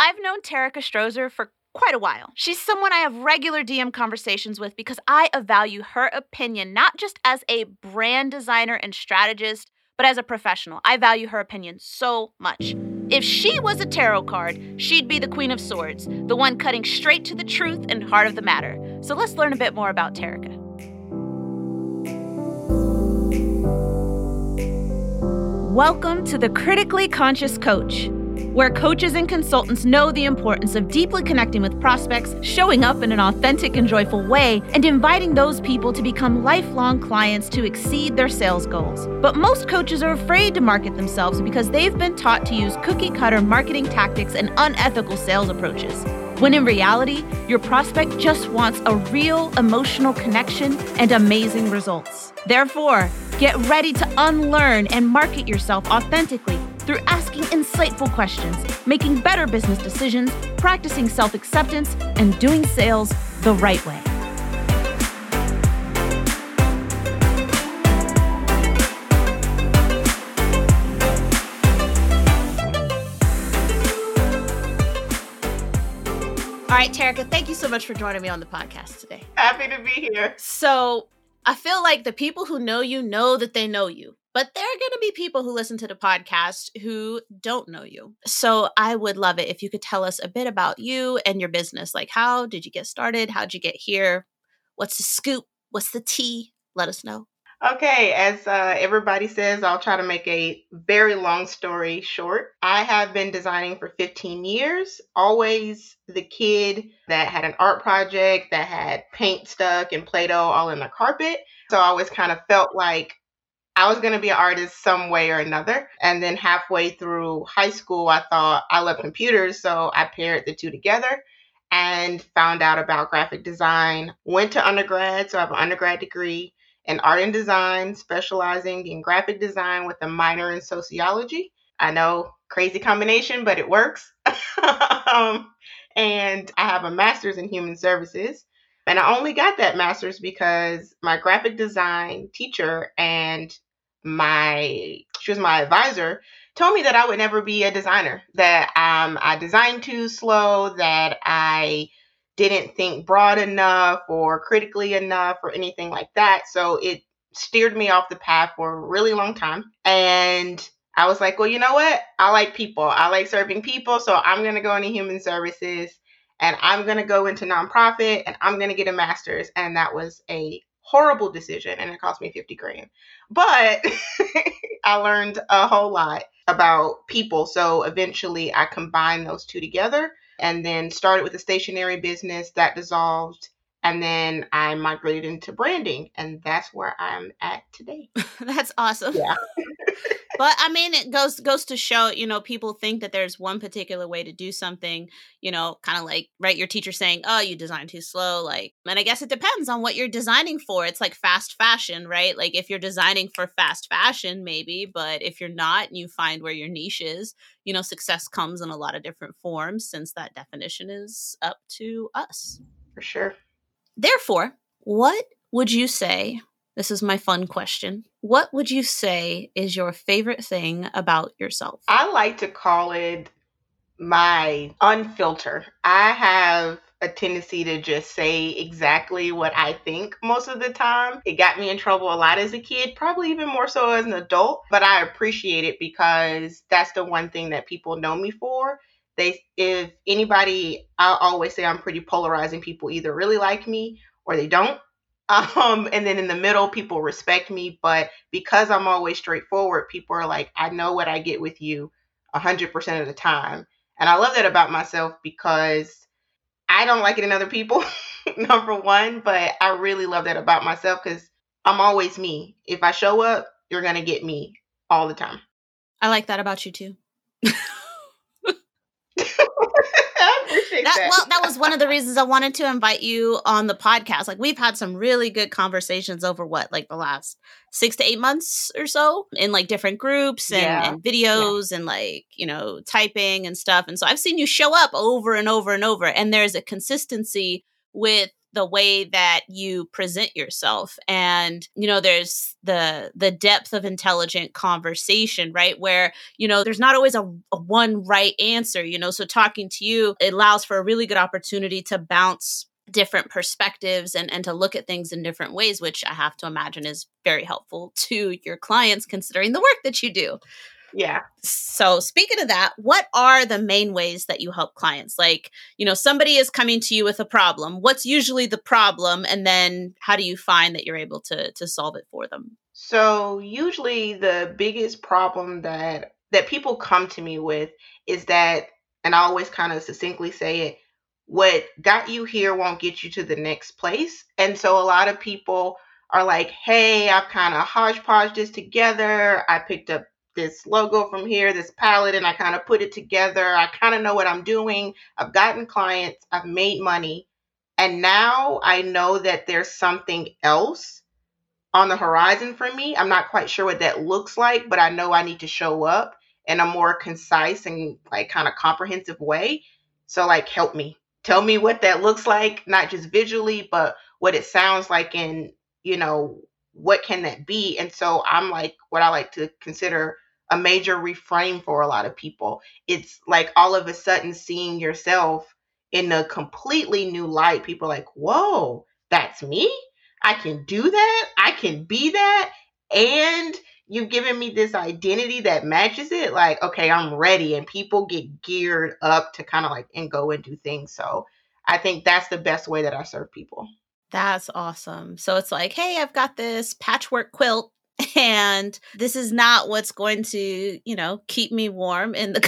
I've known Terrica Strozier for quite a while. She's someone I have regular DM conversations with because I value her opinion, not just as a brand designer and strategist, but as a professional. I value her opinion so much. If she was a tarot card, she'd be the Queen of Swords, the one cutting straight to the truth and heart of the matter. So let's learn a bit more about Terrica. Welcome to the Critically Conscious Coach, where coaches and consultants know the importance of deeply connecting with prospects, showing up in an authentic and joyful way, and inviting those people to become lifelong clients to exceed their sales goals. But most coaches are afraid to market themselves because they've been taught to use cookie-cutter marketing tactics and unethical sales approaches, when in reality, your prospect just wants a real emotional connection and amazing results. Therefore, get ready to unlearn and market yourself authentically through asking insightful questions, making better business decisions, practicing self-acceptance, and doing sales the right way. All right, Terrica, thank you so much for joining me on the podcast today. Happy to be here. So I feel like the people who know you know that they know you. But there are going to be people who listen to the podcast who don't know you. So I would love it if you could tell us a bit about you and your business. Like, how did you get started? How'd you get here? What's the scoop? What's the tea? Let us know. Okay. As everybody says, I'll try to make a very long story short. I have been designing for 15 years, always the kid that had an art project that had paint stuck and Play-Doh all in the carpet. So I always kind of felt like I was going to be an artist some way or another. And then halfway through high school, I thought I love computers. So I paired the two together and found out about graphic design. Went to undergrad. So I have an undergrad degree in art and design, specializing in graphic design with a minor in sociology. I know, crazy combination, but it works. And I have a master's in human services. And I only got that master's because my graphic design teacher and she was my advisor, told me that I would never be a designer, that I designed too slow, that I didn't think broad enough or critically enough or anything like that. So it steered me off the path for a really long time. And I was like, well, you know what? I like people. I like serving people. So I'm going to go into human services and I'm going to go into nonprofit and I'm going to get a master's. And that was a horrible decision and it cost me $50,000. But I learned a whole lot about people. So eventually I combined those two together and then started with a stationery business that dissolved. And then I migrated into branding and that's where I'm at today. That's awesome. Yeah. But I mean, it goes to show, you know, people think that there's one particular way to do something, you know, kind of like, right, your teacher saying, oh, you design too slow. Like, and I guess it depends on what you're designing for. It's like fast fashion, right? Like if you're designing for fast fashion, maybe, but if you're not and you find where your niche is, you know, success comes in a lot of different forms since that definition is up to us. For sure. Therefore, what would you say? This is my fun question. What would you say is your favorite thing about yourself? I like to call it my unfilter. I have a tendency to just say exactly what I think most of the time. It got me in trouble a lot as a kid, probably even more so as an adult, but I appreciate it because that's the one thing that people know me for. If anybody, I always say I'm pretty polarizing. People either really like me or they don't. And then in the middle, people respect me, but because I'm always straightforward, people are like, I know what I get with you 100% of the time. And I love that about myself because I don't like it in other people, number one, but I really love that about myself because I'm always me. If I show up, you're going to get me all the time. I like that about you too. That. Well, that was one of the reasons I wanted to invite you on the podcast. Like, we've had some really good conversations over the last 6 to 8 months or so in like different groups and, and videos and like, you know, typing and stuff. And so I've seen you show up over and over and over. And there's a consistency with the way that you present yourself. And, you know, there's the depth of intelligent conversation, right? Where, you know, there's not always a one right answer, you know, so talking to you, it allows for a really good opportunity to bounce different perspectives and to look at things in different ways, which I have to imagine is very helpful to your clients considering the work that you do. Yeah. So speaking of that, what are the main ways that you help clients? Like, you know, somebody is coming to you with a problem. What's usually the problem? And then how do you find that you're able to solve it for them? So usually the biggest problem that people come to me with is that, and I always kind of succinctly say it, what got you here won't get you to the next place. And so a lot of people are like, hey, I've kind of hodgepodged this together. I picked up this logo from here, this palette, and I kind of put it together. I kind of know what I'm doing. I've gotten clients. I've made money. And now I know that there's something else on the horizon for me. I'm not quite sure what that looks like, but I know I need to show up in a more concise and like kind of comprehensive way. So like, help me. Tell me what that looks like, not just visually, but what it sounds like and, you know, what can that be? And so I'm like, what I like to consider a major reframe for a lot of people. It's like all of a sudden seeing yourself in a completely new light. People are like, whoa, that's me? I can do that. I can be that. And you've given me this identity that matches it. Like, okay, I'm ready. And people get geared up to kind of like, and go and do things. So I think that's the best way that I serve people. That's awesome. So it's like, hey, I've got this patchwork quilt and this is not what's going to, you know, keep me warm in the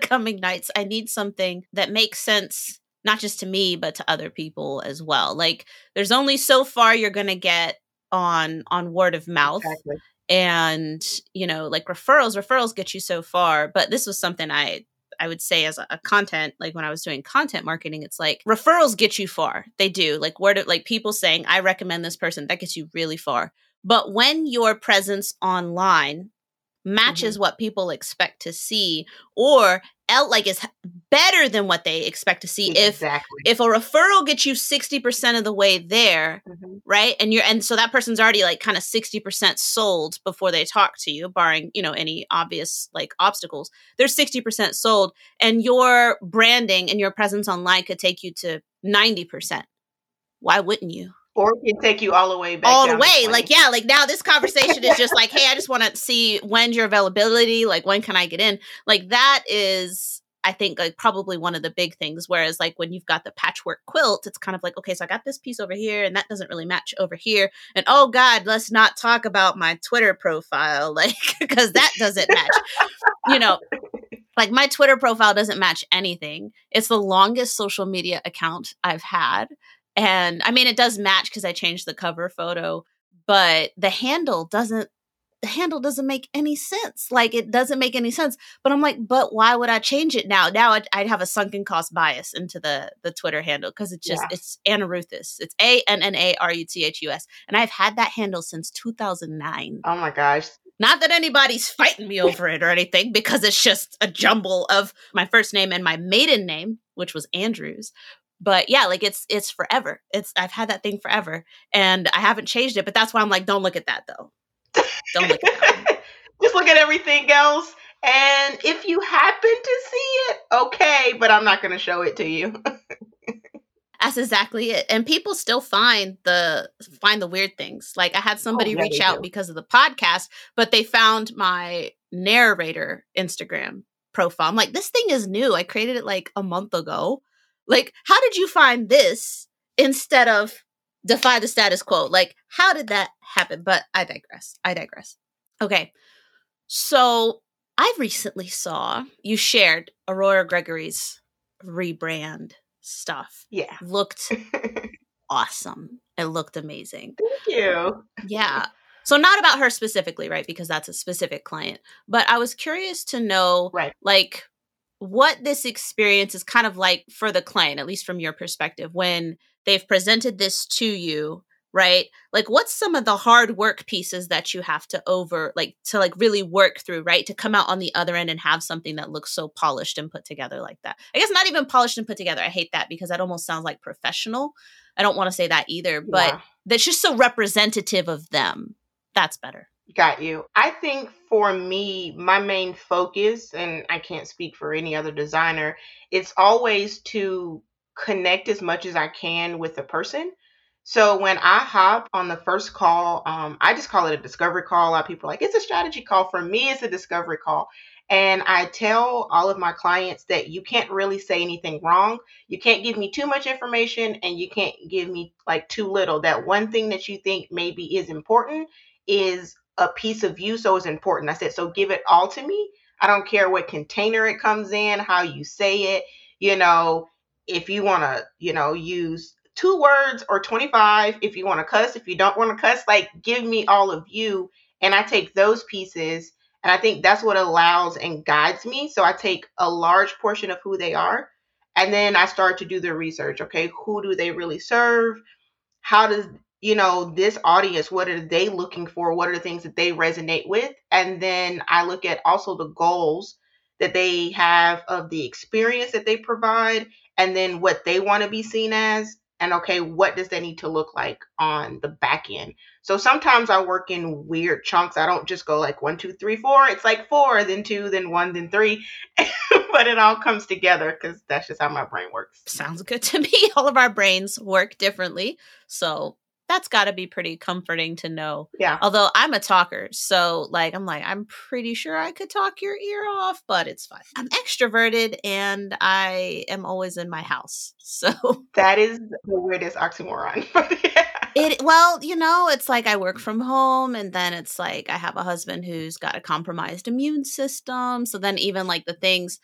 coming nights. I need something that makes sense, not just to me, but to other people as well. Like there's only so far you're going to get on word of mouth. Exactly. And, you know, like referrals get you so far. But this was something I would say as a content, like when I was doing content marketing, it's like referrals get you far. They do. Like word of, like people saying, I recommend this person, that gets you really far. But when your presence online matches what people expect to see or like is better than what they expect to see. Exactly. If a referral gets you 60% of the way there, right? And so that person's already like kind of 60% sold before they talk to you, barring, you know, any obvious like obstacles. They're 60% sold and your branding and your presence online could take you to 90%. Why wouldn't you? Or it can take you all the way back. All the way. Like, yeah, like now this conversation is just like, hey, I just want to see when's your availability? Like, when can I get in? Like that is, I think like probably one of the big things. Whereas like when you've got the patchwork quilt, it's kind of like, okay, so I got this piece over here and that doesn't really match over here. And oh God, let's not talk about my Twitter profile. Like, because that doesn't match, you know. Like my Twitter profile doesn't match anything. It's the longest social media account I've had. And I mean, it does match because I changed the cover photo, but the handle doesn't make any sense. Like it doesn't make any sense, but I'm like, but why would I change it now? Now I'd have a sunken cost bias into the Twitter handle because it's just, It's Annaruthus. It's ANNARUTHUS. And I've had that handle since 2009. Oh my gosh. Not that anybody's fighting me over it or anything because it's just a jumble of my first name and my maiden name, which was Andrews. But yeah, like it's forever. I've had that thing forever and I haven't changed it, but that's why I'm like, don't look at that though. Don't look at that. Just look at everything else. And if you happen to see it, okay, but I'm not going to show it to you. That's exactly it. And people still find the weird things. Like I had somebody reach out because of the podcast, but they found my narrator Instagram profile. I'm like, this thing is new. I created it like a month ago. Like, how did you find this instead of defy the status quo? Like, how did that happen? But I digress. Okay. So I recently saw you shared Aurora Gregory's rebrand stuff. Yeah. Looked awesome. It looked amazing. Thank you. Yeah. So not about her specifically, right? Because that's a specific client. But I was curious to know, like, what this experience is kind of like for the client, at least from your perspective, when they've presented this to you, right? Like, what's some of the hard work pieces that you have to really work through, right? To come out on the other end and have something that looks so polished and put together like that. I guess not even polished and put together. I hate that because that almost sounds like professional. I don't want to say that either, but that's just so representative of them. That's better. Got you. I think for me, my main focus, and I can't speak for any other designer, it's always to connect as much as I can with the person. So when I hop on the first call, I just call it a discovery call. A lot of people are like, it's a strategy call. For me, it's a discovery call. And I tell all of my clients that you can't really say anything wrong. You can't give me too much information and you can't give me like too little. That one thing that you think maybe is important is a piece of you, so it's important. I said, so give it all to me. I don't care what container it comes in, how you say it. You know, if you want to, you know, use 2 words or 25, if you want to cuss, if you don't want to cuss, like give me all of you. And I take those pieces. And I think that's what allows and guides me. So I take a large portion of who they are. And then I start to do the research. Okay, who do they really serve? How does, you know, this audience, what are they looking for? What are the things that they resonate with? And then I look at also the goals that they have of the experience that they provide, and then what they want to be seen as. And okay, what does that need to look like on the back end? So sometimes I work in weird chunks. I don't just go like 1, 2, 3, 4. It's like 4, then 2, then 1, then 3. But it all comes together because that's just how my brain works. Sounds good to me. All of our brains work differently. So that's got to be pretty comforting to know. Yeah. Although I'm a talker. So like, I'm pretty sure I could talk your ear off, but it's fine. I'm extroverted and I am always in my house. So that is the weirdest oxymoron. Yeah. Well, you know, it's like I work from home and then it's like I have a husband who's got a compromised immune system. So then even like the things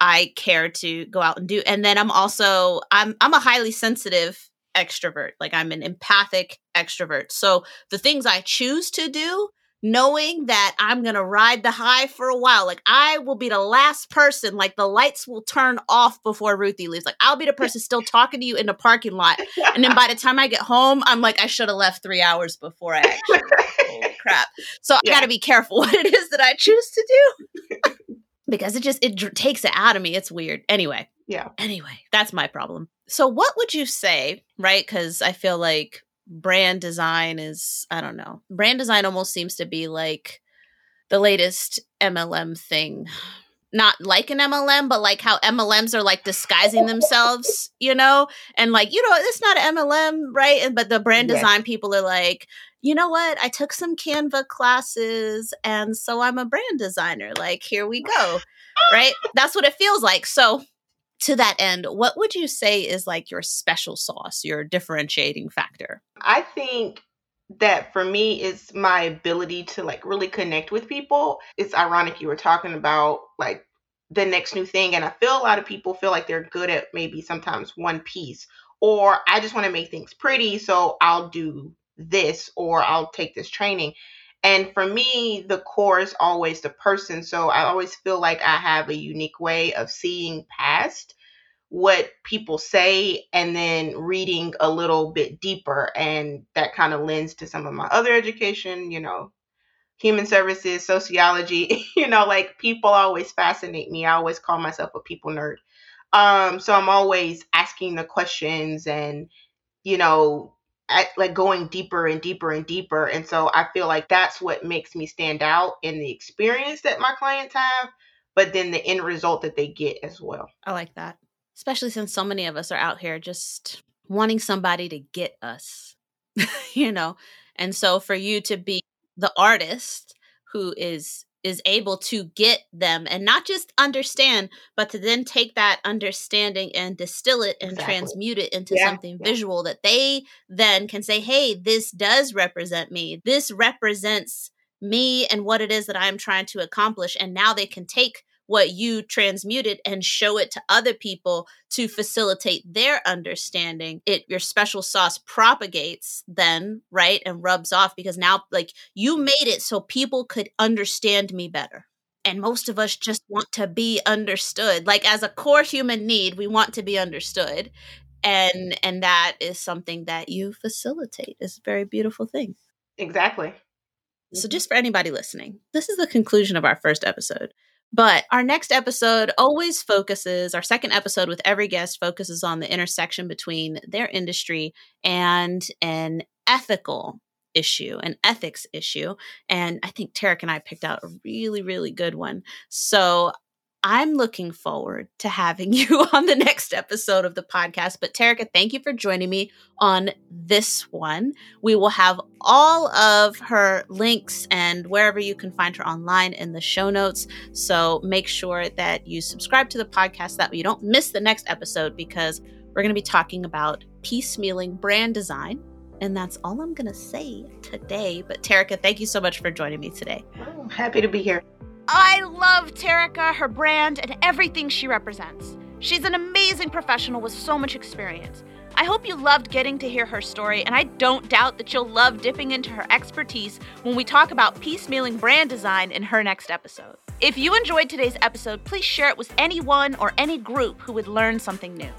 I care to go out and do. And then I'm a highly sensitive extrovert. Like I'm an empathic extrovert. So the things I choose to do, knowing that I'm going to ride the high for a while, like I will be the last person, like the lights will turn off before Ruthie leaves. Like I'll be the person still talking to you in the parking lot. And then by the time I get home, I'm like, I should have left 3 hours before I actually holy crap. So I got to be careful what it is that I choose to do because it takes it out of me. It's weird. Anyway. Yeah. Anyway, that's my problem. So what would you say, right? Because I feel like brand design is, I don't know. Brand design almost seems to be like the latest MLM thing. Not like an MLM, but like how MLMs are like disguising themselves, you know? And like, you know, it's not an MLM, right? But the brand design people are like, you know what? I took some Canva classes and so I'm a brand designer. Like, here we go, right? That's what it feels like. So to that end, what would you say is like your special sauce, your differentiating factor? I think that for me is my ability to like really connect with people. It's ironic you were talking about like the next new thing. And I feel a lot of people feel like they're good at maybe sometimes one piece, or I just want to make things pretty. So I'll do this, or I'll take this training. And for me, the core is always the person. So I always feel like I have a unique way of seeing past what people say and then reading a little bit deeper. And that kind of lends to some of my other education, you know, human services, sociology, you know, like people always fascinate me. I always call myself a people nerd. So I'm always asking the questions and, you know, like going deeper and deeper and deeper. And so I feel like that's what makes me stand out in the experience that my clients have, but then the end result that they get as well. I like that. Especially since so many of us are out here just wanting somebody to get us, you know? And so for you to be the artist who is able to get them and not just understand, but to then take that understanding and distill it and transmute it into something visual that they then can say, hey, this does represent me. This represents me and what it is that I'm trying to accomplish. And now they can take what you transmuted and show it to other people to facilitate their understanding. Your special sauce propagates then, right? And rubs off because now like you made it so people could understand me better. And most of us just want to be understood. Like as a core human need, we want to be understood. And that is something that you facilitate. It's a very beautiful thing. Exactly. So just for anybody listening, this is the conclusion of our first episode. But our next episode always focuses, our second episode with every guest focuses on the intersection between their industry and an ethical issue, an ethics issue. And I think Terrica and I picked out a really, really good one. So I'm looking forward to having you on the next episode of the podcast. But Terrica, thank you for joining me on this one. We will have all of her links and wherever you can find her online in the show notes. So make sure that you subscribe to the podcast that way you don't miss the next episode, because we're going to be talking about piecemealing brand design. And that's all I'm going to say today. But Terrica, thank you so much for joining me today. I'm happy to be here. I love Terrica, her brand, and everything she represents. She's an amazing professional with so much experience. I hope you loved getting to hear her story, and I don't doubt that you'll love dipping into her expertise when we talk about piecemealing brand design in her next episode. If you enjoyed today's episode, please share it with anyone or any group who would learn something new.